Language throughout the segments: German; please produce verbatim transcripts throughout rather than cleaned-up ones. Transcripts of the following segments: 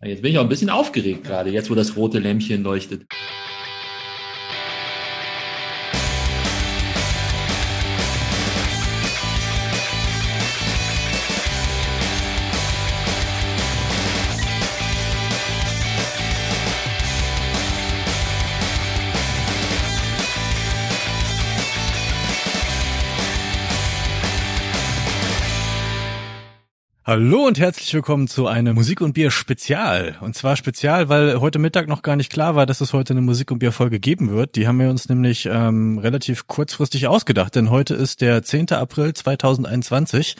Jetzt bin ich auch ein bisschen aufgeregt gerade, jetzt wo das rote Lämpchen leuchtet. Hallo und herzlich willkommen zu einem Musik und Bier Spezial. Und zwar Spezial, weil heute Mittag noch gar nicht klar war, dass es heute eine Musik und Bier Folge geben wird. Die haben wir uns nämlich ähm, relativ kurzfristig ausgedacht, denn heute ist der zehnter April zweitausendeinundzwanzig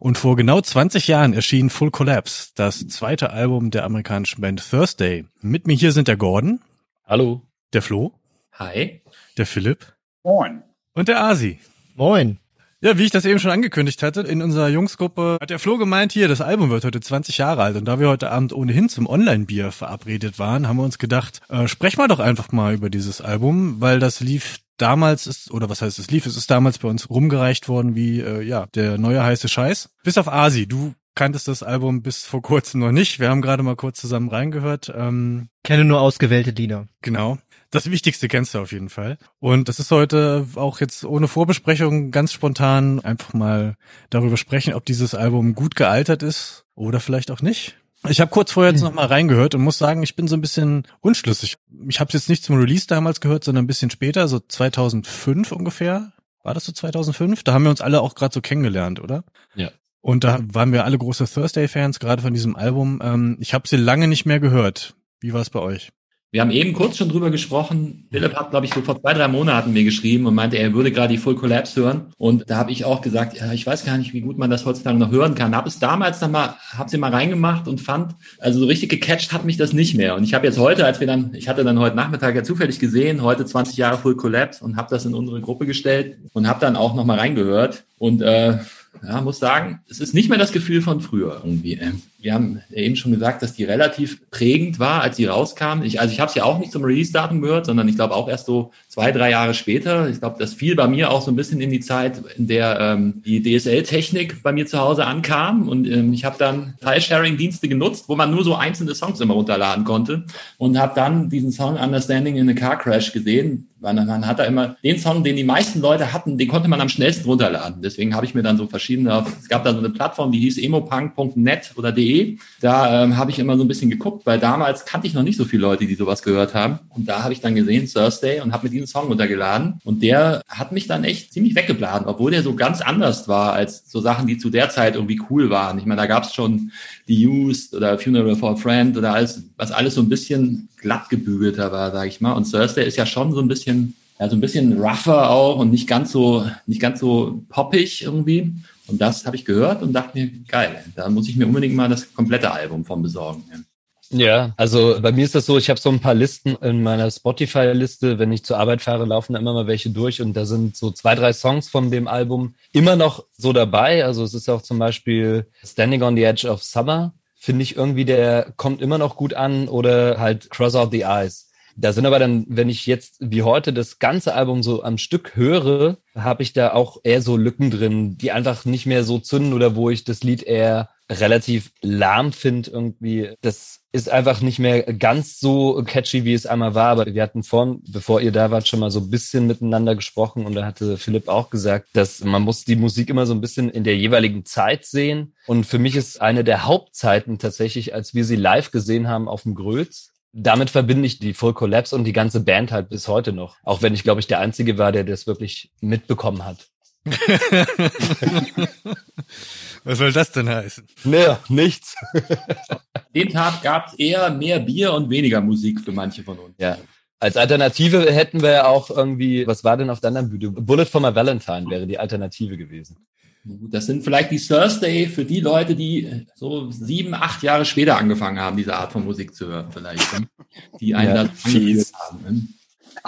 und vor genau zwanzig Jahren erschien Full Collapse, das zweite Album der amerikanischen Band Thursday. Mit mir hier sind der Gordon. Hallo. Der Flo. Hi. Der Philipp. Moin. Und der Asi. Moin. Ja, wie ich das eben schon angekündigt hatte, in unserer Jungsgruppe hat der Flo gemeint, hier, das Album wird heute zwanzig Jahre alt. Und da wir heute Abend ohnehin zum Online-Bier verabredet waren, haben wir uns gedacht, äh, sprechen wir doch einfach mal über dieses Album, weil das lief damals, ist oder was heißt es lief, es ist damals bei uns rumgereicht worden wie, äh, ja, der neue heiße Scheiß. Bis auf Asi, du kanntest das Album bis vor kurzem noch nicht. Wir haben gerade mal kurz zusammen reingehört. Ähm, Kenne nur ausgewählte Lieder. Genau. Das Wichtigste kennst du auf jeden Fall. Und das ist heute auch jetzt ohne Vorbesprechung ganz spontan einfach mal darüber sprechen, ob dieses Album gut gealtert ist oder vielleicht auch nicht. Ich habe kurz vorher jetzt nochmal reingehört und muss sagen, ich bin so ein bisschen unschlüssig. Ich habe es jetzt nicht zum Release damals gehört, sondern ein bisschen später, so zweitausendfünf ungefähr. War das so zweitausendfünf? Da haben wir uns alle auch gerade so kennengelernt, oder? Ja. Und da waren wir alle große Thursday-Fans, gerade von diesem Album. Ich habe sie lange nicht mehr gehört. Wie war es bei euch? Wir haben eben kurz schon drüber gesprochen. Philipp hat, glaube ich, so vor zwei, drei Monaten mir geschrieben und meinte, er würde gerade die Full Collapse hören. Und da habe ich auch gesagt, ja, ich weiß gar nicht, wie gut man das heutzutage noch hören kann. Habe es damals dann mal, habe sie mal reingemacht und fand, also so richtig gecatcht hat mich das nicht mehr. Und ich habe jetzt heute, als wir dann, ich hatte dann heute Nachmittag ja zufällig gesehen, heute zwanzig Jahre Full Collapse und habe das in unsere Gruppe gestellt und habe dann auch nochmal reingehört. Und äh, ja, muss sagen, es ist nicht mehr das Gefühl von früher irgendwie. Wir haben eben schon gesagt, dass die relativ prägend war, als sie rauskam. Ich, also ich habe es ja auch nicht zum Release-Datum gehört, sondern ich glaube auch erst so zwei, drei Jahre später. Ich glaube, das fiel bei mir auch so ein bisschen in die Zeit, in der ähm, die D S L-Technik bei mir zu Hause ankam. Und ähm, ich habe dann File-Sharing-Dienste genutzt, wo man nur so einzelne Songs immer runterladen konnte. Und habe dann diesen Song Understanding in a Car Crash gesehen. Man, man hat da immer den Song, den die meisten Leute hatten, den konnte man am schnellsten runterladen. Deswegen habe ich mir dann so verschiedene, es gab da so eine Plattform, die hieß emopunk punkt net oder de. Da ähm, habe ich immer so ein bisschen geguckt, weil damals kannte ich noch nicht so viele Leute, die sowas gehört haben. Und da habe ich dann gesehen Thursday und habe mir diesen Song runtergeladen. Und der hat mich dann echt ziemlich weggeblasen, obwohl der so ganz anders war als so Sachen, die zu der Zeit irgendwie cool waren. Ich meine, da gab es schon The Used oder Funeral for a Friend oder alles, was alles so ein bisschen glatt gebügelter war, sage ich mal. Und Thursday ist ja schon so ein bisschen, ja, so ein bisschen rougher auch und nicht ganz so, nicht ganz so poppig irgendwie. Und das habe ich gehört und dachte mir, geil, da muss ich mir unbedingt mal das komplette Album von besorgen. Ja, also bei mir ist das so, ich habe so ein paar Listen in meiner Spotify-Liste. Wenn ich zur Arbeit fahre, laufen da immer mal welche durch und da sind so zwei, drei Songs von dem Album immer noch so dabei. Also es ist auch zum Beispiel Standing on the Edge of Summer, finde ich irgendwie, der kommt immer noch gut an, oder halt Cross Out the Eyes. Da sind aber dann, wenn ich jetzt wie heute das ganze Album so am Stück höre, habe ich da auch eher so Lücken drin, die einfach nicht mehr so zünden oder wo ich das Lied eher relativ lahm finde irgendwie. Das ist einfach nicht mehr ganz so catchy, wie es einmal war. Aber wir hatten vorhin, bevor ihr da wart, schon mal so ein bisschen miteinander gesprochen und da hatte Philipp auch gesagt, dass man muss die Musik immer so ein bisschen in der jeweiligen Zeit sehen. Und für mich ist eine der Hauptzeiten tatsächlich, als wir sie live gesehen haben auf dem Grötz. Damit verbinde ich die Full Collapse und die ganze Band halt bis heute noch. Auch wenn ich, glaube ich, der Einzige war, der das wirklich mitbekommen hat. Was soll das denn heißen? Naja, nichts. Den Tag gab es eher mehr Bier und weniger Musik für manche von uns. Ja. Als Alternative hätten wir ja auch irgendwie, was war denn auf der anderen Bühne? Bullet for my Valentine wäre die Alternative gewesen. Das sind vielleicht die Thursday für die Leute, die so sieben, acht Jahre später angefangen haben, diese Art von Musik zu hören vielleicht, die einen ja, da fies haben.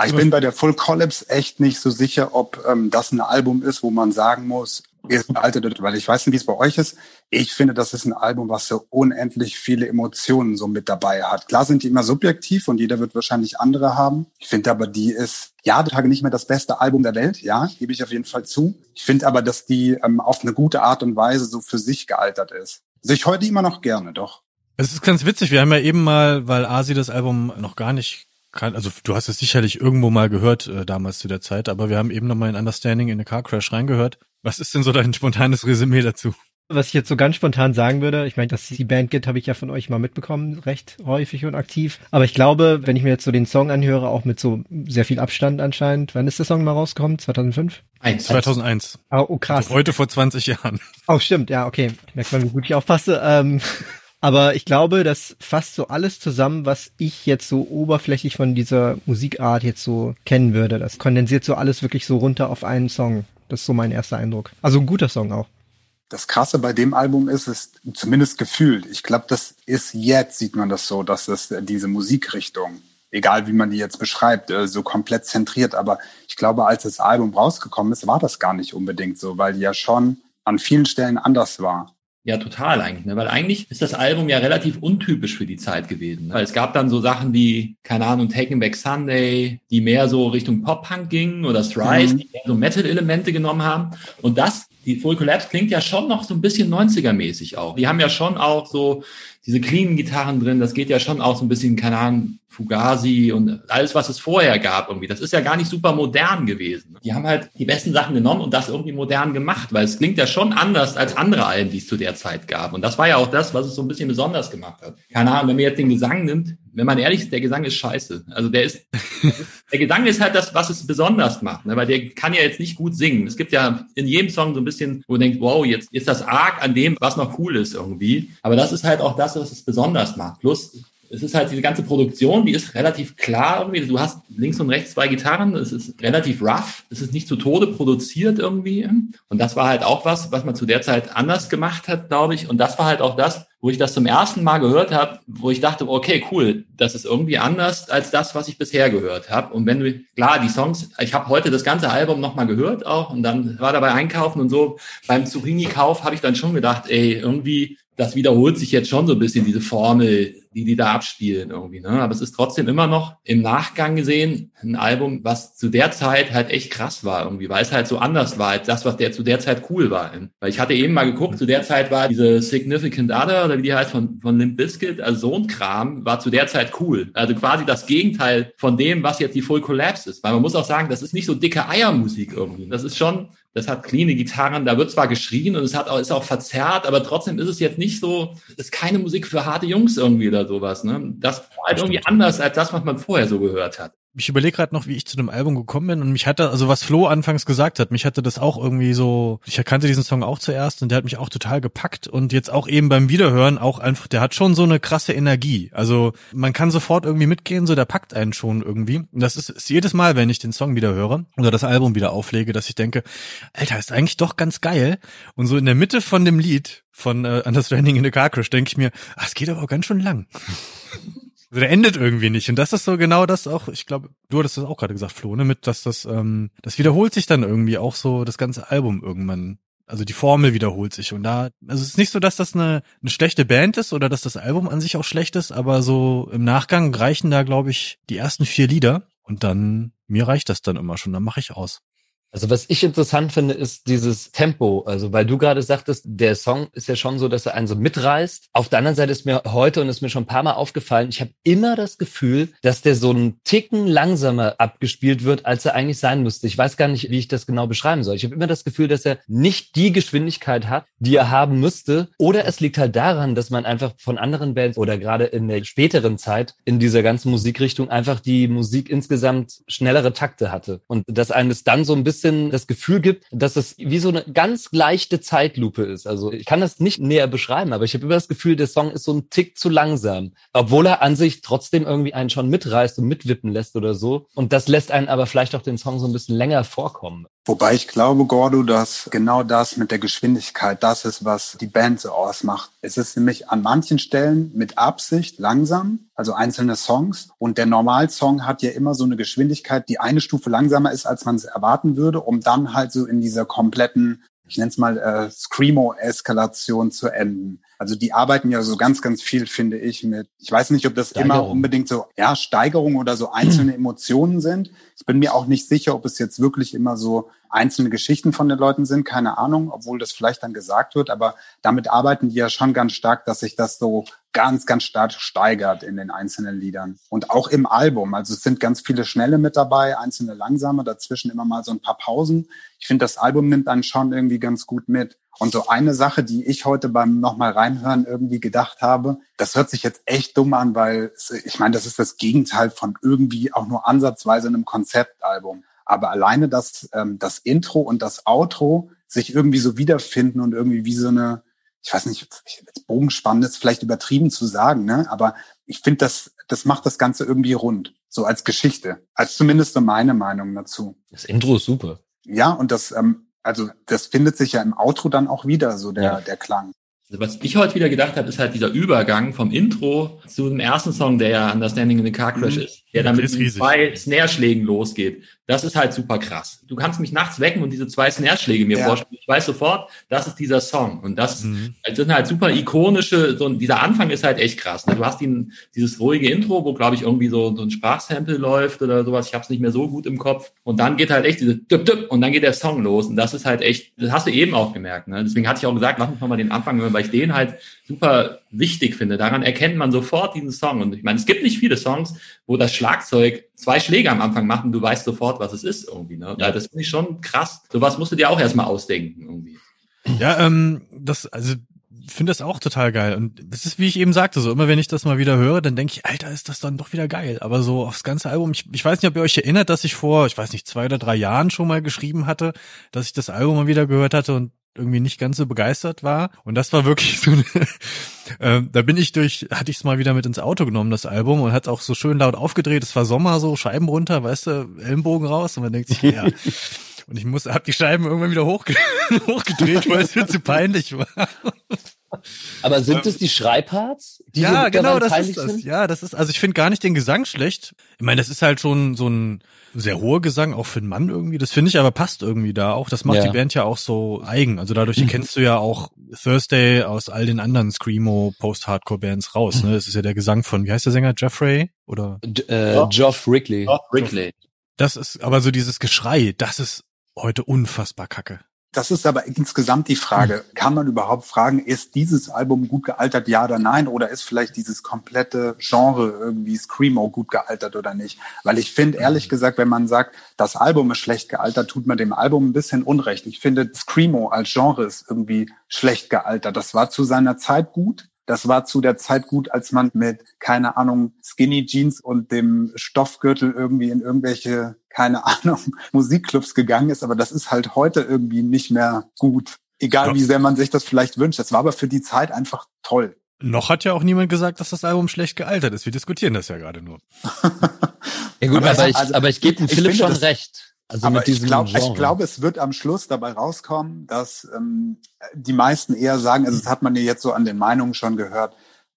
Ich bin bei der Full Collapse echt nicht so sicher, ob ähm, das ein Album ist, wo man sagen muss, ist gealtert, weil ich weiß nicht, wie es bei euch ist. Ich finde, das ist ein Album, was so unendlich viele Emotionen so mit dabei hat. Klar sind die immer subjektiv und jeder wird wahrscheinlich andere haben. Ich finde aber, die ist ja heutzutage nicht mehr das beste Album der Welt. Ja, gebe ich auf jeden Fall zu. Ich finde aber, dass die ähm, auf eine gute Art und Weise so für sich gealtert ist. Also ich höre die immer noch gerne, doch. Es ist ganz witzig, wir haben ja eben mal, weil Asi das Album noch gar nicht kannte, also du hast es sicherlich irgendwo mal gehört äh, damals zu der Zeit, aber wir haben eben nochmal in Understanding in a Car Crash reingehört. Was ist denn so dein spontanes Resümee dazu? Was ich jetzt so ganz spontan sagen würde, ich meine, dass die Band gibt, habe ich ja von euch mal mitbekommen, recht häufig und aktiv. Aber ich glaube, wenn ich mir jetzt so den Song anhöre, auch mit so sehr viel Abstand anscheinend. Wann ist der Song mal rausgekommen? zweitausendfünf? zweitausendeins. Oh, oh krass. Also heute vor zwanzig Jahren. Oh, stimmt. Ja, okay. Merkt man, wie gut ich aufpasse. Ähm, aber ich glaube, dass fast so alles zusammen, was ich jetzt so oberflächlich von dieser Musikart jetzt so kennen würde, das kondensiert so alles wirklich so runter auf einen Song. Das ist so mein erster Eindruck. Also ein guter Song auch. Das Krasse bei dem Album ist, ist zumindest gefühlt, ich glaube, das ist jetzt, sieht man das so, dass es diese Musikrichtung, egal wie man die jetzt beschreibt, so komplett zentriert. Aber ich glaube, als das Album rausgekommen ist, war das gar nicht unbedingt so, weil die ja schon an vielen Stellen anders war. Ja, total eigentlich, ne? Weil eigentlich ist das Album ja relativ untypisch für die Zeit gewesen, ne? Weil es gab dann so Sachen wie, keine Ahnung, Taking Back Sunday, die mehr so Richtung Pop-Punk gingen oder Thrice, mhm. die mehr so Metal-Elemente genommen haben. Und das, die Full Collapse klingt ja schon noch so ein bisschen neunziger-mäßig auch. Die haben ja schon auch so diese cleanen Gitarren drin, das geht ja schon auch so ein bisschen, keine Ahnung, Fugazi und alles, was es vorher gab irgendwie. Das ist ja gar nicht super modern gewesen. Die haben halt die besten Sachen genommen und das irgendwie modern gemacht, weil es klingt ja schon anders als andere Alben, die es zu der Zeit gab. Und das war ja auch das, was es so ein bisschen besonders gemacht hat. Keine Ahnung, wenn man jetzt den Gesang nimmt, wenn man ehrlich ist, der Gesang ist scheiße. Also der ist, der Gesang ist halt das, was es besonders macht, ne? Weil der kann ja jetzt nicht gut singen. Es gibt ja in jedem Song so ein bisschen, wo man denkt, wow, jetzt ist das arg an dem, was noch cool ist irgendwie. Aber das ist halt auch das, was es besonders macht. Plus, es ist halt diese ganze Produktion, die ist relativ klar irgendwie. Du hast links und rechts zwei Gitarren, es ist relativ rough, es ist nicht zu Tode produziert irgendwie. Und das war halt auch was, was man zu der Zeit anders gemacht hat, glaube ich. Und das war halt auch das, wo ich das zum ersten Mal gehört habe, wo ich dachte, okay, cool, das ist irgendwie anders als das, was ich bisher gehört habe. Und wenn du, klar, die Songs, ich habe heute das ganze Album nochmal gehört auch und dann war dabei einkaufen und so. Beim Zucchini-Kauf habe ich dann schon gedacht, ey, irgendwie, das wiederholt sich jetzt schon so ein bisschen, diese Formel, die die da abspielen irgendwie, ne? Aber es ist trotzdem immer noch im Nachgang gesehen ein Album, was zu der Zeit halt echt krass war irgendwie, weil es halt so anders war als das, was der zu der Zeit cool war. Weil ich hatte eben mal geguckt, zu der Zeit war diese Significant Other oder wie die heißt von von Limp Bizkit, also so ein Kram war zu der Zeit cool. Also quasi das Gegenteil von dem, was jetzt die Full Collapse ist. Weil man muss auch sagen, das ist nicht so dicke Eiermusik irgendwie. Das ist schon... Das hat cleane Gitarren, da wird zwar geschrien und es hat auch, ist auch verzerrt, aber trotzdem ist es jetzt nicht so, ist keine Musik für harte Jungs irgendwie oder sowas, ne? Das war halt irgendwie anders als das, was man vorher so gehört hat. Ich überlege gerade noch, wie ich zu dem Album gekommen bin und mich hatte, also was Flo anfangs gesagt hat, mich hatte das auch irgendwie so, ich erkannte diesen Song auch zuerst und der hat mich auch total gepackt und jetzt auch eben beim Wiederhören auch einfach, der hat schon so eine krasse Energie, also man kann sofort irgendwie mitgehen, so der packt einen schon irgendwie und das ist, ist jedes Mal, wenn ich den Song wieder höre oder das Album wieder auflege, dass ich denke, Alter, ist eigentlich doch ganz geil und so in der Mitte von dem Lied von äh, Understanding in a Car Crash denke ich mir, ach, es geht aber auch ganz schön lang. Also der endet irgendwie nicht. Und das ist so genau das auch, ich glaube, du hattest das auch gerade gesagt, Flo, ne, mit, dass das, ähm, das wiederholt sich dann irgendwie auch so das ganze Album irgendwann. Also die Formel wiederholt sich und da, also es ist nicht so, dass das eine, eine schlechte Band ist oder dass das Album an sich auch schlecht ist, aber so im Nachgang reichen da, glaube ich, die ersten vier Lieder und dann, mir reicht das dann immer schon, dann mache ich aus. Also was ich interessant finde, ist dieses Tempo. Also weil du gerade sagtest, der Song ist ja schon so, dass er einen so mitreißt. Auf der anderen Seite ist mir heute und ist mir schon ein paar Mal aufgefallen, ich habe immer das Gefühl, dass der so einen Ticken langsamer abgespielt wird, als er eigentlich sein müsste. Ich weiß gar nicht, wie ich das genau beschreiben soll. Ich habe immer das Gefühl, dass er nicht die Geschwindigkeit hat, die er haben müsste. Oder es liegt halt daran, dass man einfach von anderen Bands oder gerade in der späteren Zeit in dieser ganzen Musikrichtung einfach die Musik insgesamt schnellere Takte hatte. Und dass einem das dann so ein bisschen das Gefühl gibt, dass es wie so eine ganz leichte Zeitlupe ist. Also ich kann das nicht näher beschreiben, aber ich habe immer das Gefühl, der Song ist so ein Tick zu langsam, obwohl er an sich trotzdem irgendwie einen schon mitreißt und mitwippen lässt oder so. Und das lässt einen aber vielleicht auch den Song so ein bisschen länger vorkommen. Wobei ich glaube, Gordo, dass genau das mit der Geschwindigkeit, das ist, was die Band so ausmacht. Es ist nämlich an manchen Stellen mit Absicht langsam, also einzelne Songs. Und der Normalsong hat ja immer so eine Geschwindigkeit, die eine Stufe langsamer ist, als man es erwarten würde, um dann halt so in dieser kompletten, ich nenne es mal, äh, Screamo-Eskalation zu enden. Also die arbeiten ja so ganz, ganz viel, finde ich, mit, ich weiß nicht, ob das Steigerung. Immer unbedingt so, ja, Steigerungen oder so einzelne Emotionen sind. Ich bin mir auch nicht sicher, ob es jetzt wirklich immer so einzelne Geschichten von den Leuten sind, keine Ahnung, obwohl das vielleicht dann gesagt wird, aber damit arbeiten die ja schon ganz stark, dass sich das so ganz, ganz stark steigert in den einzelnen Liedern und auch im Album. Also es sind ganz viele Schnelle mit dabei, einzelne Langsame, dazwischen immer mal so ein paar Pausen. Ich finde, das Album nimmt einen schon irgendwie ganz gut mit. Und so eine Sache, die ich heute beim nochmal reinhören irgendwie gedacht habe, das hört sich jetzt echt dumm an, weil ich meine, das ist das Gegenteil von irgendwie auch nur ansatzweise einem Konzeptalbum. Aber alleine das, ähm, das Intro und das Outro sich irgendwie so wiederfinden und irgendwie wie so eine, ich weiß nicht, Bogenspannend ist vielleicht übertrieben zu sagen, ne? Aber ich finde, das, das macht das Ganze irgendwie rund, so als Geschichte, als zumindest so meine Meinung dazu. Das Intro ist super. Ja, und das, ähm, also das findet sich ja im Outro dann auch wieder, so der, ja. der Klang. Also was ich heute wieder gedacht habe, ist halt dieser Übergang vom Intro zu dem ersten Song, der ja Understanding in the Car Crash mhm. ist, der dann mit zwei Snare-Schlägen losgeht. Das ist halt super krass. Du kannst mich nachts wecken und diese zwei Snare-Schläge mir ja. vorstellen. Ich weiß sofort, das ist dieser Song. Und das, mhm. das sind halt super ikonische, so dieser Anfang ist halt echt krass. Du hast den, dieses ruhige Intro, wo, glaube ich, irgendwie so, so ein Sprachsample läuft oder sowas. Ich habe es nicht mehr so gut im Kopf. Und dann geht halt echt diese düpp, düpp, und dann geht der Song los. Und das ist halt echt, das hast du eben auch gemerkt. Ne? Deswegen hatte ich auch gesagt, lass uns nochmal den Anfang hören, weil ich den halt super wichtig finde. Daran erkennt man sofort diesen Song. Und ich meine, es gibt nicht viele Songs, wo das Schlagzeug zwei Schläge am Anfang macht und du weißt sofort, was es ist irgendwie. Ne? Ja. Das finde ich schon krass. Sowas musst du dir auch erstmal ausdenken irgendwie. Ja, ähm, das, also, finde das auch total geil. Und das ist, wie ich eben sagte, so immer wenn ich das mal wieder höre, dann denke ich, Alter, ist das dann doch wieder geil. Aber so aufs ganze Album, ich, ich weiß nicht, ob ihr euch erinnert, dass ich vor, ich weiß nicht, zwei oder drei Jahren schon mal geschrieben hatte, dass ich das Album mal wieder gehört hatte und irgendwie nicht ganz so begeistert war. Und das war wirklich so eine, ähm, da bin ich durch, hatte ich es mal wieder mit ins Auto genommen, das Album, und hat auch so schön laut aufgedreht. Es war Sommer, so Scheiben runter, weißt du, Ellenbogen raus. Und man denkt sich, ja. Und ich muss, hab die Scheiben irgendwann wieder hochge- hochgedreht, weil es mir zu peinlich war. Aber sind es die Schreibparts? Die ja, genau, das ist das. Sind? Ja, das ist, also ich finde gar nicht den Gesang schlecht. Ich meine, das ist halt schon so ein sehr hoher Gesang, auch für einen Mann irgendwie. Das finde ich aber passt irgendwie da auch. Das macht ja. die Band ja auch so eigen. Also dadurch erkennst du ja auch Thursday aus all den anderen Screamo Post-Hardcore-Bands raus. Ne? Das ist ja der Gesang von, wie heißt der Sänger? Jeffrey? Oder? J- äh, Geoff Rickley. Geoff Rickley. Das ist aber so dieses Geschrei, das ist heute unfassbar kacke. Das ist aber insgesamt die Frage. Kann man überhaupt fragen, ist dieses Album gut gealtert, ja oder nein? Oder ist vielleicht dieses komplette Genre irgendwie Screamo gut gealtert oder nicht? Weil ich finde, ehrlich gesagt, wenn man sagt, das Album ist schlecht gealtert, tut man dem Album ein bisschen Unrecht. Ich finde, Screamo als Genre ist irgendwie schlecht gealtert. Das war zu seiner Zeit gut. Das war zu der Zeit gut, als man mit, keine Ahnung, Skinny Jeans und dem Stoffgürtel irgendwie in irgendwelche, keine Ahnung, Musikclubs gegangen ist. Aber das ist halt heute irgendwie nicht mehr gut. Egal, ja. wie sehr man sich das vielleicht wünscht. Das war aber für die Zeit einfach toll. Noch hat ja auch niemand gesagt, dass das Album schlecht gealtert ist. Wir diskutieren das ja gerade nur. Ja gut, aber, aber ich, also, ich gebe dem Philipp schon recht. Also aber ich glaube, ich glaube, es wird am Schluss dabei rauskommen, dass ähm, die meisten eher sagen, also das hat man ja jetzt so an den Meinungen schon gehört,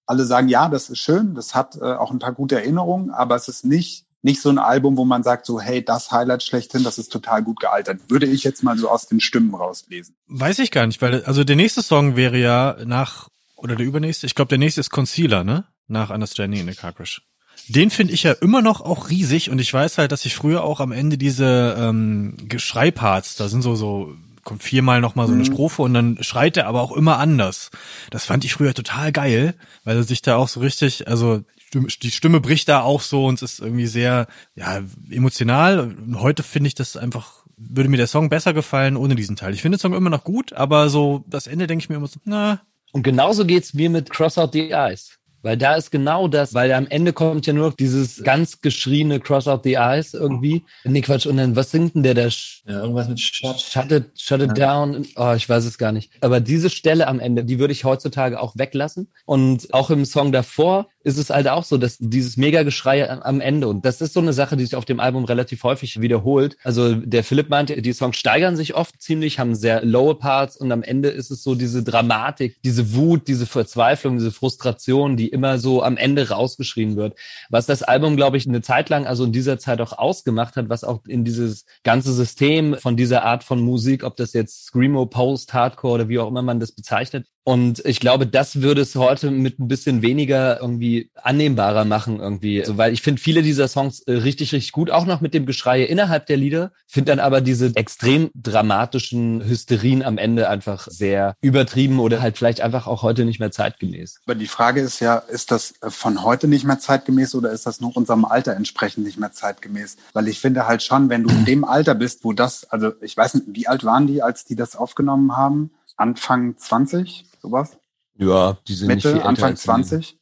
alle sagen, ja, das ist schön, das hat äh, auch ein paar gute Erinnerungen, aber es ist nicht nicht so ein Album, wo man sagt so, hey, das Highlight schlechthin, das ist total gut gealtert. Würde ich jetzt mal so aus den Stimmen rauslesen. Weiß ich gar nicht, weil also der nächste Song wäre ja nach, oder der übernächste, ich glaube der nächste ist Concealer, ne? Nach Understanding in the Car Crash. Den finde ich ja immer noch auch riesig und ich weiß halt, dass ich früher auch am Ende diese ähm, Geschreiparts, da sind so, so kommt viermal nochmal so eine Strophe und dann schreit er aber auch immer anders. Das fand ich früher total geil, weil er sich da auch so richtig, also die Stimme bricht da auch so und es ist irgendwie sehr ja emotional. Heute finde ich das einfach, würde mir der Song besser gefallen ohne diesen Teil. Ich finde den Song immer noch gut, aber so das Ende denke ich mir immer so, na. Und genauso geht's mir mit Cross Out the Eyes. Weil da ist genau das, weil am Ende kommt ja nur noch dieses ganz geschrieene Cross Out the Eyes irgendwie. Nee, Quatsch. Und dann, was singt denn der da? Ja, irgendwas mit Shut, shut it, shut it ja. down. Oh, ich weiß es gar nicht. Aber diese Stelle am Ende, die würde ich heutzutage auch weglassen. Und auch im Song davor ist es halt auch so, dass dieses Mega-Geschrei am Ende, und das ist so eine Sache, die sich auf dem Album relativ häufig wiederholt. Also der Philipp meinte, die Songs steigern sich oft ziemlich, haben sehr lowe Parts und am Ende ist es so diese Dramatik, diese Wut, diese Verzweiflung, diese Frustration, die immer so am Ende rausgeschrien wird. Was das Album, glaube ich, eine Zeit lang, also in dieser Zeit auch ausgemacht hat, was auch in dieses ganze System von dieser Art von Musik, ob das jetzt Screamo, Post, Hardcore oder wie auch immer man das bezeichnet, Und ich glaube, das würde es heute mit ein bisschen weniger irgendwie annehmbarer machen irgendwie. Also, weil ich finde viele dieser Songs richtig, richtig gut, auch noch mit dem Geschrei innerhalb der Lieder. Finde dann aber diese extrem dramatischen Hysterien am Ende einfach sehr übertrieben oder halt vielleicht einfach auch heute nicht mehr zeitgemäß. Aber die Frage ist ja, ist das von heute nicht mehr zeitgemäß oder ist das nur unserem Alter entsprechend nicht mehr zeitgemäß? Weil ich finde halt schon, wenn du in dem Alter bist, wo das, also ich weiß nicht, wie alt waren die, als die das aufgenommen haben? Anfang zwanzig? Sowas? Ja, die sind Mitte, nicht viel Anfang zwanzig.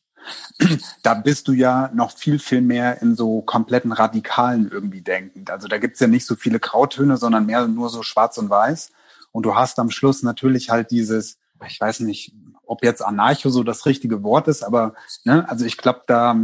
Da bist du ja noch viel, viel mehr in so kompletten Radikalen irgendwie denkend. Also da gibt's ja nicht so viele Grautöne, sondern mehr nur so schwarz und weiß. Und du hast am Schluss natürlich halt dieses, ich weiß nicht, ob jetzt Anarcho so das richtige Wort ist, aber ne, also ich glaube, da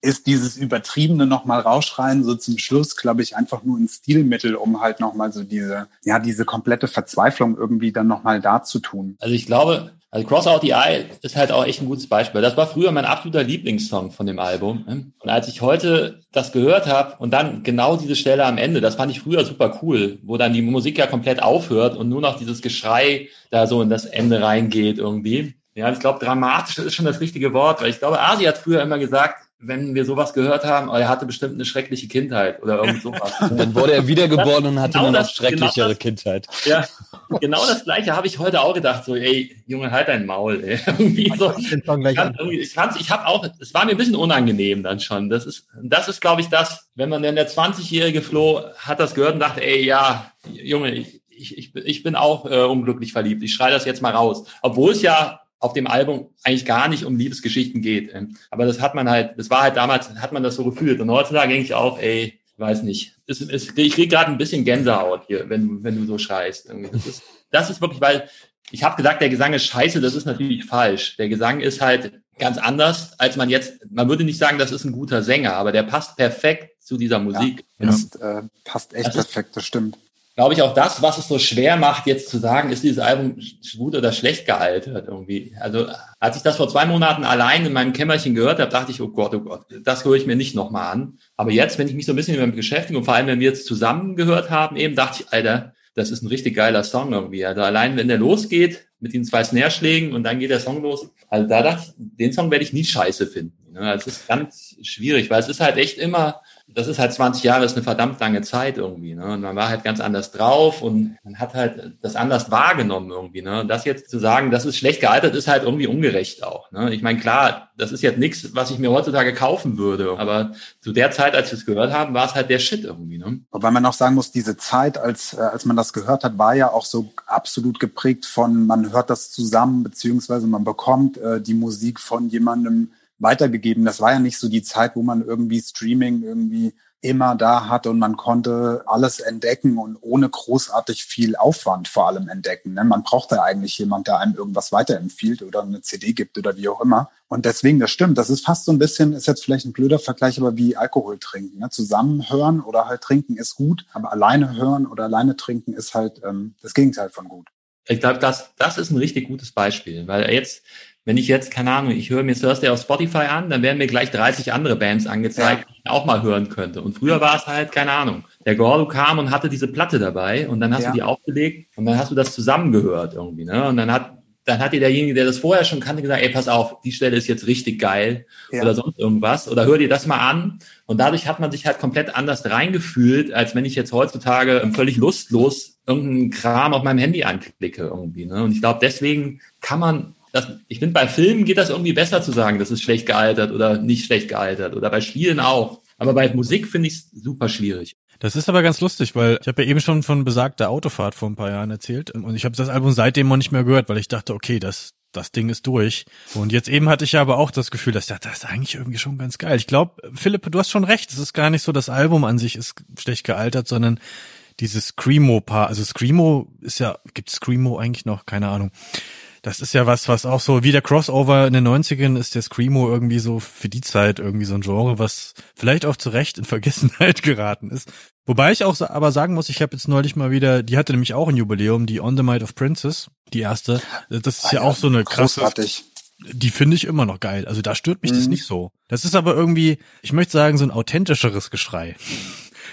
ist dieses Übertriebene nochmal rausschreien, so zum Schluss, glaube ich, einfach nur ein Stilmittel, um halt nochmal so diese, ja, diese komplette Verzweiflung irgendwie dann nochmal darzutun. Also ich glaube, also Cross Out the Eye ist halt auch echt ein gutes Beispiel. Das war früher mein absoluter Lieblingssong von dem Album. Und als ich heute das gehört habe und dann genau diese Stelle am Ende, das fand ich früher super cool, wo dann die Musik ja komplett aufhört und nur noch dieses Geschrei da so in das Ende reingeht irgendwie. Ja, ich glaube, dramatisch ist schon das richtige Wort, weil ich glaube, Asi hat früher immer gesagt, wenn wir sowas gehört haben, er hatte bestimmt eine schreckliche Kindheit oder irgend sowas. Dann wurde er wiedergeboren und hatte genau eine noch schrecklichere genau Kindheit. Ja, genau das Gleiche habe ich heute auch gedacht. So, ey, Junge, halt dein Maul. Ey. Irgendwie so. Ich fand, ich habe auch, es war mir ein bisschen unangenehm dann schon. Das ist, das ist, glaube ich, das, wenn man denn der zwanzigjährige Flo hat das gehört und dachte, ey, ja, Junge, ich, ich, ich, ich bin auch äh, unglücklich verliebt. Ich schreie das jetzt mal raus. Obwohl es ja auf dem Album eigentlich gar nicht um Liebesgeschichten geht. Aber das hat man halt, das war halt damals, hat man das so gefühlt. Und heutzutage denke ich auch, ey, weiß nicht. Es, es, ich kriege gerade ein bisschen Gänsehaut hier, wenn, wenn du so schreist. Das ist, das ist wirklich, weil ich habe gesagt, der Gesang ist scheiße, das ist natürlich falsch. Der Gesang ist halt ganz anders, als man jetzt, man würde nicht sagen, das ist ein guter Sänger, aber der passt perfekt zu dieser Musik. Ja, das ja. Äh, passt echt das perfekt, ist, das stimmt. Glaube ich, auch das, was es so schwer macht, jetzt zu sagen, ist dieses Album gut oder schlecht gealtert irgendwie. Also als ich das vor zwei Monaten allein in meinem Kämmerchen gehört habe, dachte ich, oh Gott, oh Gott, das höre ich mir nicht nochmal an. Aber jetzt, wenn ich mich so ein bisschen damit beschäftige und vor allem, wenn wir jetzt zusammen gehört haben, eben dachte ich, Alter, das ist ein richtig geiler Song irgendwie. Also allein, wenn der losgeht mit den zwei Snare-Schlägen und dann geht der Song los. Also da dachte ich, den Song werde ich nie scheiße finden. Es ist ganz schwierig, weil es ist halt echt immer... Das ist halt zwanzig Jahre, ist eine verdammt lange Zeit irgendwie, ne? Und man war halt ganz anders drauf und man hat halt das anders wahrgenommen irgendwie, ne? Und das jetzt zu sagen, das ist schlecht gealtert, ist halt irgendwie ungerecht auch, ne? Ich meine, klar, das ist jetzt nichts, was ich mir heutzutage kaufen würde, aber zu der Zeit, als wir es gehört haben, war es halt der Shit irgendwie, ne? Wobei man auch sagen muss, diese Zeit, als, als man das gehört hat, war ja auch so absolut geprägt von, man hört das zusammen, beziehungsweise man bekommt äh, die Musik von jemandem weitergegeben. Das war ja nicht so die Zeit, wo man irgendwie Streaming irgendwie immer da hatte und man konnte alles entdecken und ohne großartig viel Aufwand vor allem entdecken. Ne? Man brauchte eigentlich jemand, der einem irgendwas weiterempfiehlt oder eine C D gibt oder wie auch immer. Und deswegen, das stimmt, das ist fast so ein bisschen, ist jetzt vielleicht ein blöder Vergleich, aber wie Alkohol trinken. Ne? Zusammen hören oder halt trinken ist gut, aber alleine hören oder alleine trinken ist halt ähm, das Gegenteil von gut. Ich glaube, das, das ist ein richtig gutes Beispiel, weil jetzt wenn ich jetzt, keine Ahnung, ich höre mir Thursday auf Spotify an, dann werden mir gleich dreißig andere Bands angezeigt, ja, die ich auch mal hören könnte. Und früher war es halt, keine Ahnung, der Gordo kam und hatte diese Platte dabei und dann hast ja. du die aufgelegt und dann hast du das zusammengehört irgendwie, ne? Und dann hat, dann hat dir derjenige, der das vorher schon kannte, gesagt, ey, pass auf, die Stelle ist jetzt richtig geil ja. oder sonst irgendwas oder hör dir das mal an. Und dadurch hat man sich halt komplett anders reingefühlt, als wenn ich jetzt heutzutage völlig lustlos irgendeinen Kram auf meinem Handy anklicke irgendwie, ne? Und ich glaube, deswegen kann man Das, ich finde, bei Filmen geht das irgendwie besser zu sagen, das ist schlecht gealtert oder nicht schlecht gealtert oder bei Spielen auch. Aber bei Musik finde ich es super schwierig. Das ist aber ganz lustig, weil ich habe ja eben schon von besagter Autofahrt vor ein paar Jahren erzählt und ich habe das Album seitdem noch nicht mehr gehört, weil ich dachte, okay, das... Das Ding ist durch. Und jetzt eben hatte ich ja aber auch das Gefühl, dass ich dachte, das ist eigentlich irgendwie schon ganz geil. Ich glaube, Philipp, du hast schon recht. Es ist gar nicht so, das Album an sich ist schlecht gealtert, sondern dieses Screamo-Paar. Also Screamo ist ja, gibt Screamo eigentlich noch? Keine Ahnung. Das ist ja was, was auch so wie der Crossover in den neunzigern ist der Screamo irgendwie so für die Zeit irgendwie so ein Genre, was vielleicht auch zu Recht in Vergessenheit geraten ist. Wobei ich auch aber sagen muss, ich habe jetzt neulich mal wieder, die hatte nämlich auch ein Jubiläum, die On the Might of Princess, die erste. Das ist ah, ja, ja auch so eine krasse, großartig. Die finde ich immer noch geil. Also da stört mich mhm. das nicht so. Das ist aber irgendwie, ich möchte sagen, so ein authentischeres Geschrei.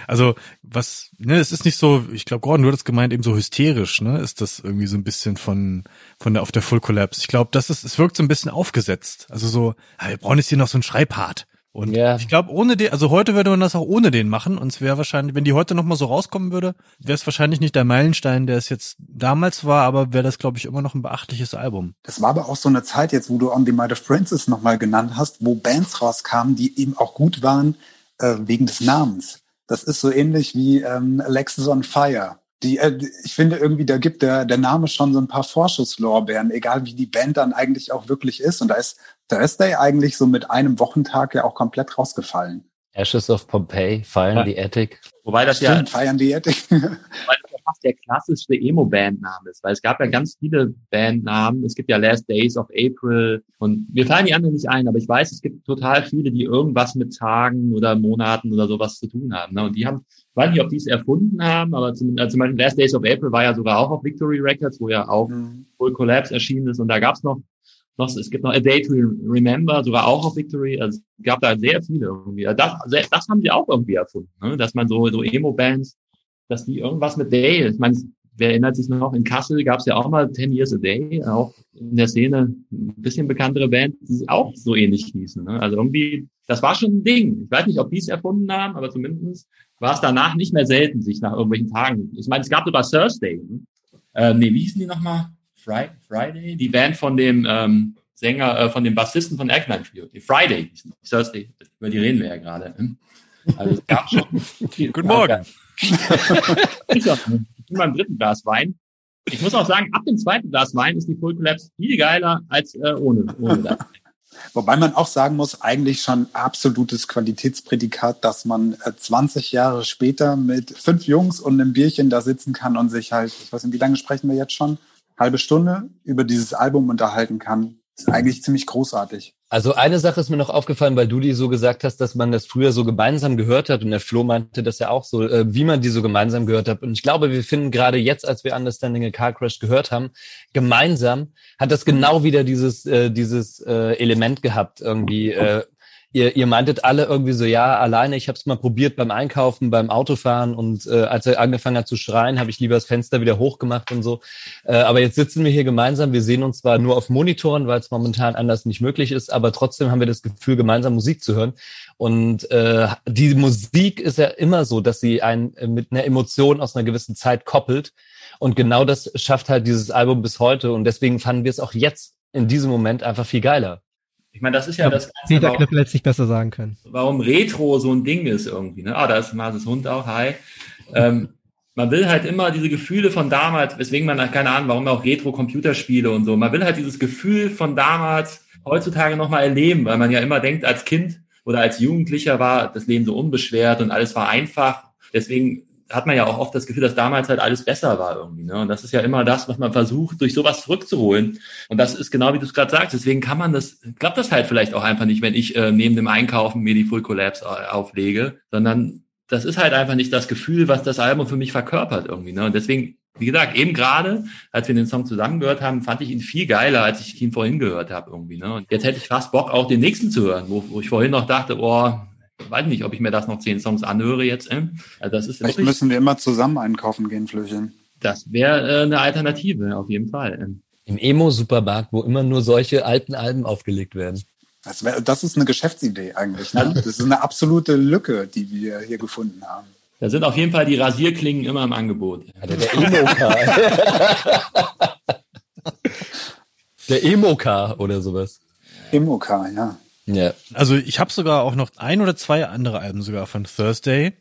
Also was, ne, es ist nicht so, ich glaube, Gordon, du hattest gemeint, eben so hysterisch, ne, ist das irgendwie so ein bisschen von, von der, auf der Full Collapse. Ich glaube, das ist, es wirkt so ein bisschen aufgesetzt. Also so, wir brauchen jetzt hier noch so einen Schreibpart. Und yeah. ich glaube, ohne den, also heute würde man das auch ohne den machen, und es wäre wahrscheinlich, wenn die heute nochmal so rauskommen würde, wäre es wahrscheinlich nicht der Meilenstein, der es jetzt damals war, aber wäre das, glaube ich, immer noch ein beachtliches Album. Das war aber auch so eine Zeit jetzt, wo du On the Might of Francis nochmal genannt hast, wo Bands rauskamen, die eben auch gut waren, äh, wegen des Namens. Das ist so ähnlich wie ähm, Alexis on Fire. Die, äh, ich finde irgendwie, da gibt der, der Name schon so ein paar Vorschusslorbeeren, egal wie die Band dann eigentlich auch wirklich ist. Und da ist Thursday eigentlich so mit einem Wochentag ja auch komplett rausgefallen. Ashes of Pompeii, Fire in ja. the Attic. Wobei das Stimmt, ja Fire in the Attic. Wobei das ja fast der klassischste Emo-Bandname ist, weil es gab ja ganz viele Bandnamen. Es gibt ja Last Days of April und mir fallen die anderen nicht ein, aber ich weiß, es gibt total viele, die irgendwas mit Tagen oder Monaten oder sowas zu tun haben. Ne? Und die haben, ich weiß nicht, ob die es erfunden haben, aber zum, also zum Beispiel Last Days of April war ja sogar auch auf Victory Records, wo ja auch mhm. Full Collapse erschienen ist, und da gab es noch Noch, es gibt noch A Day to Remember, sogar auch auf Victory. Also es gab da sehr viele irgendwie. Das, das haben sie auch irgendwie erfunden, ne? Dass man so, so Emo-Bands, dass die irgendwas mit Day, ich meine, wer erinnert sich noch, in Kassel gab es ja auch mal ten years a day, auch in der Szene ein bisschen bekanntere Bands, die auch so ähnlich hießen, ne? Also irgendwie, das war schon ein Ding. Ich weiß nicht, ob die es erfunden haben, aber zumindest war es danach nicht mehr selten, sich nach irgendwelchen Tagen. Ich meine, es gab sogar Thursday. Ne, äh, nee, wie hießen die nochmal? Friday, die Band von dem ähm, Sänger, äh, von dem Bassisten von Eggman Trio. Friday, Thursday, über die reden wir ja gerade. Hm? Also es gab schon. Guten Morgen. Ich bin beim dritten Glas Wein. Ich muss auch sagen, ab dem zweiten Glas Wein ist die Full Collapse viel geiler als äh, ohne, ohne das. Wobei man auch sagen muss, eigentlich schon absolutes Qualitätsprädikat, dass man zwanzig Jahre später mit fünf Jungs und einem Bierchen da sitzen kann und sich halt, ich weiß nicht, wie lange sprechen wir jetzt schon? Halbe Stunde über dieses Album unterhalten kann, ist eigentlich ziemlich großartig. Also eine Sache ist mir noch aufgefallen, weil du die so gesagt hast, dass man das früher so gemeinsam gehört hat, und der Flo meinte das ja auch so, wie man die so gemeinsam gehört hat. Und ich glaube, wir finden gerade jetzt, als wir Understanding a Car Crash gehört haben, gemeinsam hat das genau wieder dieses äh, dieses äh, Element gehabt irgendwie. Äh, Ihr, ihr meintet alle irgendwie so, ja, alleine, ich habe es mal probiert beim Einkaufen, beim Autofahren, und äh, als er angefangen hat zu schreien, habe ich lieber das Fenster wieder hochgemacht und so. Äh, aber jetzt sitzen wir hier gemeinsam, wir sehen uns zwar nur auf Monitoren, weil es momentan anders nicht möglich ist, aber trotzdem haben wir das Gefühl, gemeinsam Musik zu hören. Und äh, die Musik ist ja immer so, dass sie einen mit einer Emotion aus einer gewissen Zeit koppelt. Und genau das schafft halt dieses Album bis heute. Und deswegen fanden wir es auch jetzt in diesem Moment einfach viel geiler. Ich meine, das ist ja, ja das Ganze. Peter Knüppel hätte es nicht besser sagen können. Warum Retro so ein Ding ist irgendwie, ne? Ah, da ist Marses Hund auch, hi. Ähm, man will halt immer diese Gefühle von damals, weswegen man, keine Ahnung, warum auch Retro-Computerspiele und so. Man will halt dieses Gefühl von damals heutzutage nochmal erleben, weil man ja immer denkt, als Kind oder als Jugendlicher war das Leben so unbeschwert und alles war einfach. Deswegen hat man ja auch oft das Gefühl, dass damals halt alles besser war irgendwie, ne? Und das ist ja immer das, was man versucht, durch sowas zurückzuholen. Und das ist genau, wie du es gerade sagst. Deswegen kann man das, klappt das halt vielleicht auch einfach nicht, wenn ich äh, neben dem Einkaufen mir die Full Collapse auflege, sondern das ist halt einfach nicht das Gefühl, was das Album für mich verkörpert irgendwie, ne? Und deswegen, wie gesagt, eben gerade, als wir den Song zusammen gehört haben, fand ich ihn viel geiler, als ich ihn vorhin gehört habe irgendwie, ne? Und jetzt hätte ich fast Bock, auch den nächsten zu hören, wo, wo ich vorhin noch dachte, oh, ich weiß nicht, ob ich mir das noch zehn Songs anhöre jetzt. Also das ist Vielleicht wirklich, müssen wir immer zusammen einkaufen gehen, Flöchen. Das wäre äh, eine Alternative, auf jeden Fall. Im Emo-Supermarkt, wo immer nur solche alten Alben aufgelegt werden. Das, wär, das ist eine Geschäftsidee eigentlich, ne? Das ist eine absolute Lücke, die wir hier gefunden haben. Da sind auf jeden Fall die Rasierklingen immer im Angebot. Also der Emo-Car. Der Emo-Car oder sowas. Emo-Car, ja. Yeah. Also ich habe sogar auch noch ein oder zwei andere Alben sogar von Thursday.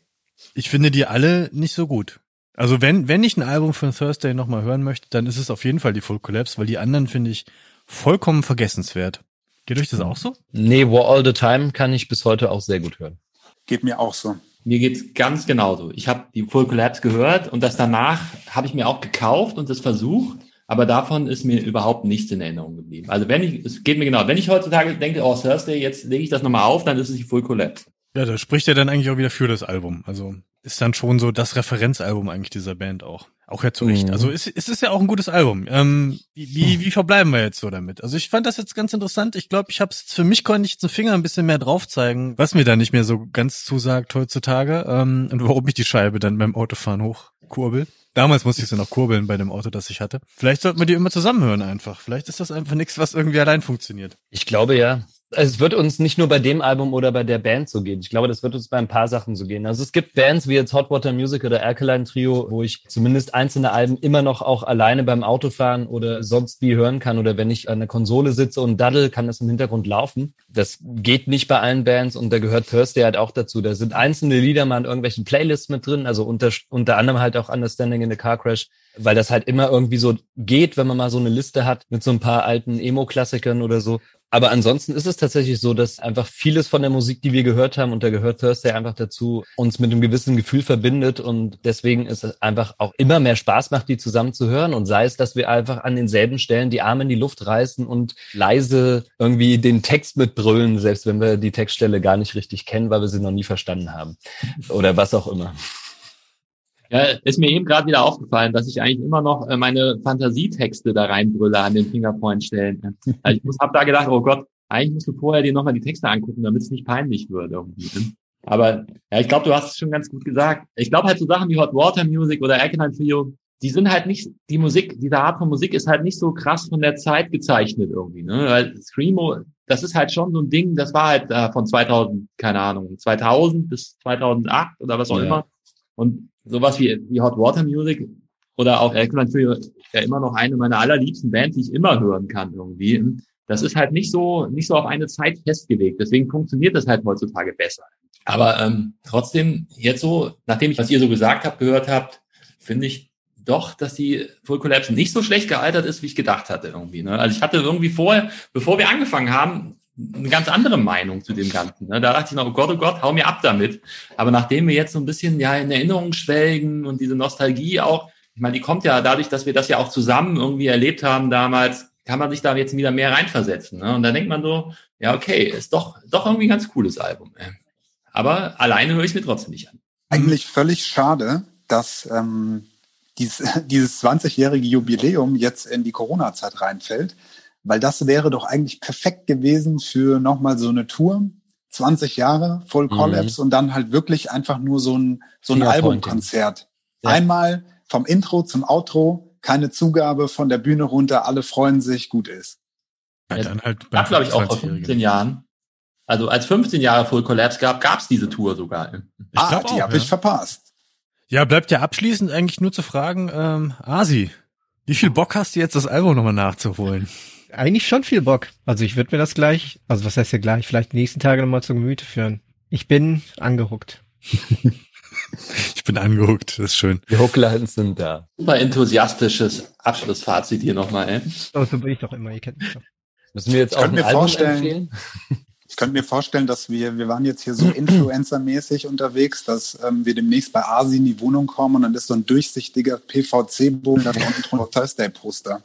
Ich finde die alle nicht so gut. Also wenn wenn ich ein Album von Thursday nochmal hören möchte, dann ist es auf jeden Fall die Full Collapse, weil die anderen finde ich vollkommen vergessenswert. Geht euch das auch so? Nee, War All the Time kann ich bis heute auch sehr gut hören. Geht mir auch so. Mir geht's ganz genauso. Ich habe die Full Collapse gehört und das danach habe ich mir auch gekauft und das versucht. Aber davon ist mir überhaupt nichts in Erinnerung geblieben. Also wenn ich, es geht mir genau, wenn ich heutzutage denke, oh Thursday, jetzt lege ich das nochmal auf, dann ist es die Full Collapse. Ja, da spricht er dann eigentlich auch wieder für das Album. Also ist dann schon so das Referenzalbum eigentlich dieser Band auch. Auch ja zu Recht. Mhm. Also es, es ist ja auch ein gutes Album. Ähm, wie, wie, wie verbleiben wir jetzt so damit? Also ich fand das jetzt ganz interessant. Ich glaube, ich habe es für mich konnte ich jetzt den Finger ein bisschen mehr drauf zeigen, was mir da nicht mehr so ganz zusagt heutzutage ähm, und warum ich die Scheibe dann beim Autofahren hochkurbel. Damals musste ich sie noch kurbeln bei dem Auto, das ich hatte. Vielleicht sollten wir die immer zusammenhören einfach. Vielleicht ist das einfach nichts, was irgendwie allein funktioniert. Ich glaube ja. Also es wird uns nicht nur bei dem Album oder bei der Band so gehen. Ich glaube, das wird uns bei ein paar Sachen so gehen. Also es gibt Bands wie jetzt Hot Water Music oder Alkaline Trio, wo ich zumindest einzelne Alben immer noch auch alleine beim Autofahren oder sonst wie hören kann. Oder wenn ich an der Konsole sitze und daddel, kann das im Hintergrund laufen. Das geht nicht bei allen Bands und da gehört Thursday halt auch dazu. Da sind einzelne Lieder mal in irgendwelchen Playlists mit drin, also unter, unter anderem halt auch Understanding in a Car Crash, weil das halt immer irgendwie so geht, wenn man mal so eine Liste hat mit so ein paar alten Emo-Klassikern oder so. Aber ansonsten ist es tatsächlich so, dass einfach vieles von der Musik, die wir gehört haben, und da gehört Thursday einfach dazu, uns mit einem gewissen Gefühl verbindet und deswegen ist es einfach auch immer mehr Spaß macht, die zusammen zu hören, und sei es, dass wir einfach an denselben Stellen die Arme in die Luft reißen und leise irgendwie den Text mitbrüllen, selbst wenn wir die Textstelle gar nicht richtig kennen, weil wir sie noch nie verstanden haben oder was auch immer. Ja, ist mir eben gerade wieder aufgefallen, dass ich eigentlich immer noch meine Fantasietexte da reinbrülle an den Fingerpoint-Stellen. Also ich habe da gedacht, oh Gott, eigentlich musst du vorher dir nochmal die Texte angucken, damit es nicht peinlich wird irgendwie. Aber ja, ich glaube, du hast es schon ganz gut gesagt. Ich glaube halt so Sachen wie Hot Water Music oder Alkaline Trio, die sind halt nicht, die Musik, diese Art von Musik ist halt nicht so krass von der Zeit gezeichnet irgendwie, ne? Weil Screamo, das ist halt schon so ein Ding, das war halt äh, von zweitausend, keine Ahnung, zweitausend bis zweitausendacht oder was auch ja. immer. Und sowas wie, wie Hot Water Music oder auch Alkaline Trio, ja immer noch eine meiner allerliebsten Bands, die ich immer hören kann irgendwie. Das ist halt nicht so, nicht so auf eine Zeit festgelegt. Deswegen funktioniert das halt heutzutage besser. Aber ähm, trotzdem, jetzt so, nachdem ich, was ihr so gesagt habt, gehört habt, finde ich doch, dass die Full Collapse nicht so schlecht gealtert ist, wie ich gedacht hatte irgendwie. Ne? Also ich hatte irgendwie vorher, bevor wir angefangen haben, eine ganz andere Meinung zu dem Ganzen. Ne? Da dachte ich noch, oh Gott, oh Gott, hau mir ab damit. Aber nachdem wir jetzt so ein bisschen ja in Erinnerung schwelgen und diese Nostalgie auch, ich meine, die kommt ja dadurch, dass wir das ja auch zusammen irgendwie erlebt haben damals, kann man sich da jetzt wieder mehr reinversetzen. Ne? Und da denkt man so, ja okay, ist doch doch irgendwie ein ganz cooles Album. Ey. Aber alleine höre ich es mir trotzdem nicht an. Eigentlich völlig schade, dass ähm, dies, dieses zwanzigjährige Jubiläum jetzt in die Corona-Zeit reinfällt, weil das wäre doch eigentlich perfekt gewesen für nochmal so eine Tour, zwanzig Jahre, Full Collapse mhm. und dann halt wirklich einfach nur so ein, so ein Albumkonzert. Ja. Einmal vom Intro zum Outro, keine Zugabe, von der Bühne runter, alle freuen sich, gut ist. Ja, dann halt bei glaube ich, auch vor fünfzehn Jahren. Also als fünfzehn Jahre Full Collapse gab, gab's diese Tour sogar. Ich ah, die habe ja. ich verpasst. Ja, bleibt ja abschließend eigentlich nur zu fragen, ähm, Asi, wie viel Bock hast du jetzt, das Album nochmal nachzuholen? Eigentlich schon viel Bock. Also ich würde mir das gleich, also was heißt ja gleich, vielleicht die nächsten Tage nochmal zu Gemüte führen. Ich bin angehuckt. Ich bin angehuckt, das ist schön. Die Hucklein sind da. Super enthusiastisches Abschlussfazit hier nochmal, ey. Oh, so bin ich doch immer, ihr kennt mich doch. Müssen wir jetzt ich auch ein mir Album empfehlen? Ich könnte mir vorstellen, dass wir, wir waren jetzt hier so influencermäßig unterwegs, dass ähm, wir demnächst bei Asi in die Wohnung kommen und dann ist so ein durchsichtiger P V C-Bogen da unten drunter Thursday-Poster.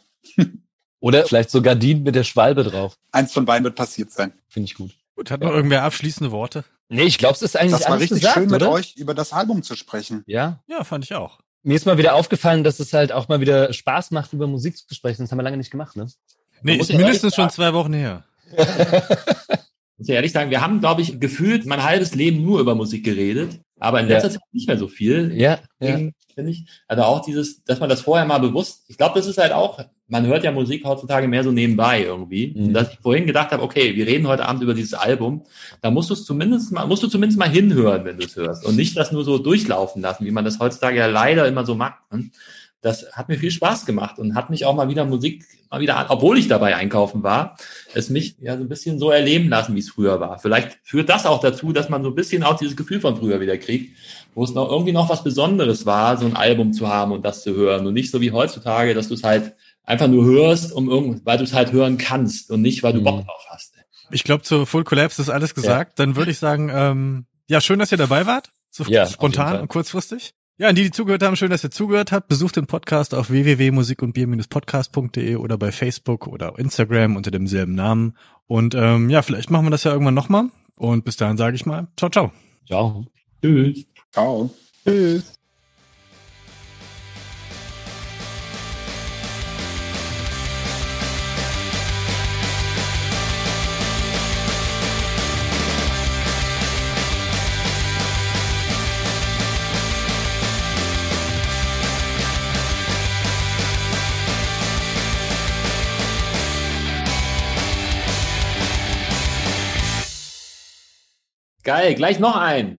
Oder vielleicht so Gardinen mit der Schwalbe drauf. Eins von beiden wird passiert sein. Finde ich gut. Gut, hat noch ja. irgendwer abschließende Worte? Nee, ich glaube, es ist eigentlich das war richtig gesagt, schön, oder? Mit euch über das Album zu sprechen. Ja? Ja, fand ich auch. Mir ist mal wieder aufgefallen, dass es halt auch mal wieder Spaß macht, über Musik zu sprechen. Das haben wir lange nicht gemacht, ne? Nee, ist mindestens schon zwei Wochen her. Ich muss ja ehrlich sagen, wir haben, glaube ich, gefühlt mein halbes Leben nur über Musik geredet. Aber in letzter ja. Zeit nicht mehr so viel. Ja, ja. Finde ich. Also auch dieses, dass man das vorher mal bewusst, ich glaube, das ist halt auch, man hört ja Musik heutzutage mehr so nebenbei irgendwie. Mhm. Und dass ich vorhin gedacht habe, okay, wir reden heute Abend über dieses Album, da musst du es zumindest mal, musst du zumindest mal hinhören, wenn du es hörst. Und nicht das nur so durchlaufen lassen, wie man das heutzutage ja leider immer so macht. Das hat mir viel Spaß gemacht und hat mich auch mal wieder Musik, mal wieder, obwohl ich dabei einkaufen war, es mich ja so ein bisschen so erleben lassen, wie es früher war. Vielleicht führt das auch dazu, dass man so ein bisschen auch dieses Gefühl von früher wieder kriegt, wo es noch irgendwie noch was Besonderes war, so ein Album zu haben und das zu hören und nicht so wie heutzutage, dass du es halt einfach nur hörst, um irgend, weil du es halt hören kannst und nicht, weil du mhm. Bock drauf hast. Ich glaube, zu Full Collapse ist alles gesagt. Ja. Dann würde ich sagen, ähm, ja, schön, dass ihr dabei wart, so ja, spontan und kurzfristig. Ja, an die, die zugehört haben, schön, dass ihr zugehört habt. Besucht den Podcast auf w w w punkt musik und bier podcast punkt d e oder bei Facebook oder Instagram unter demselben Namen. Und ähm, ja, vielleicht machen wir das ja irgendwann nochmal. Und bis dahin sage ich mal, ciao, ciao. Ciao. Tschüss. Ciao. Tschüss. Geil, gleich noch ein.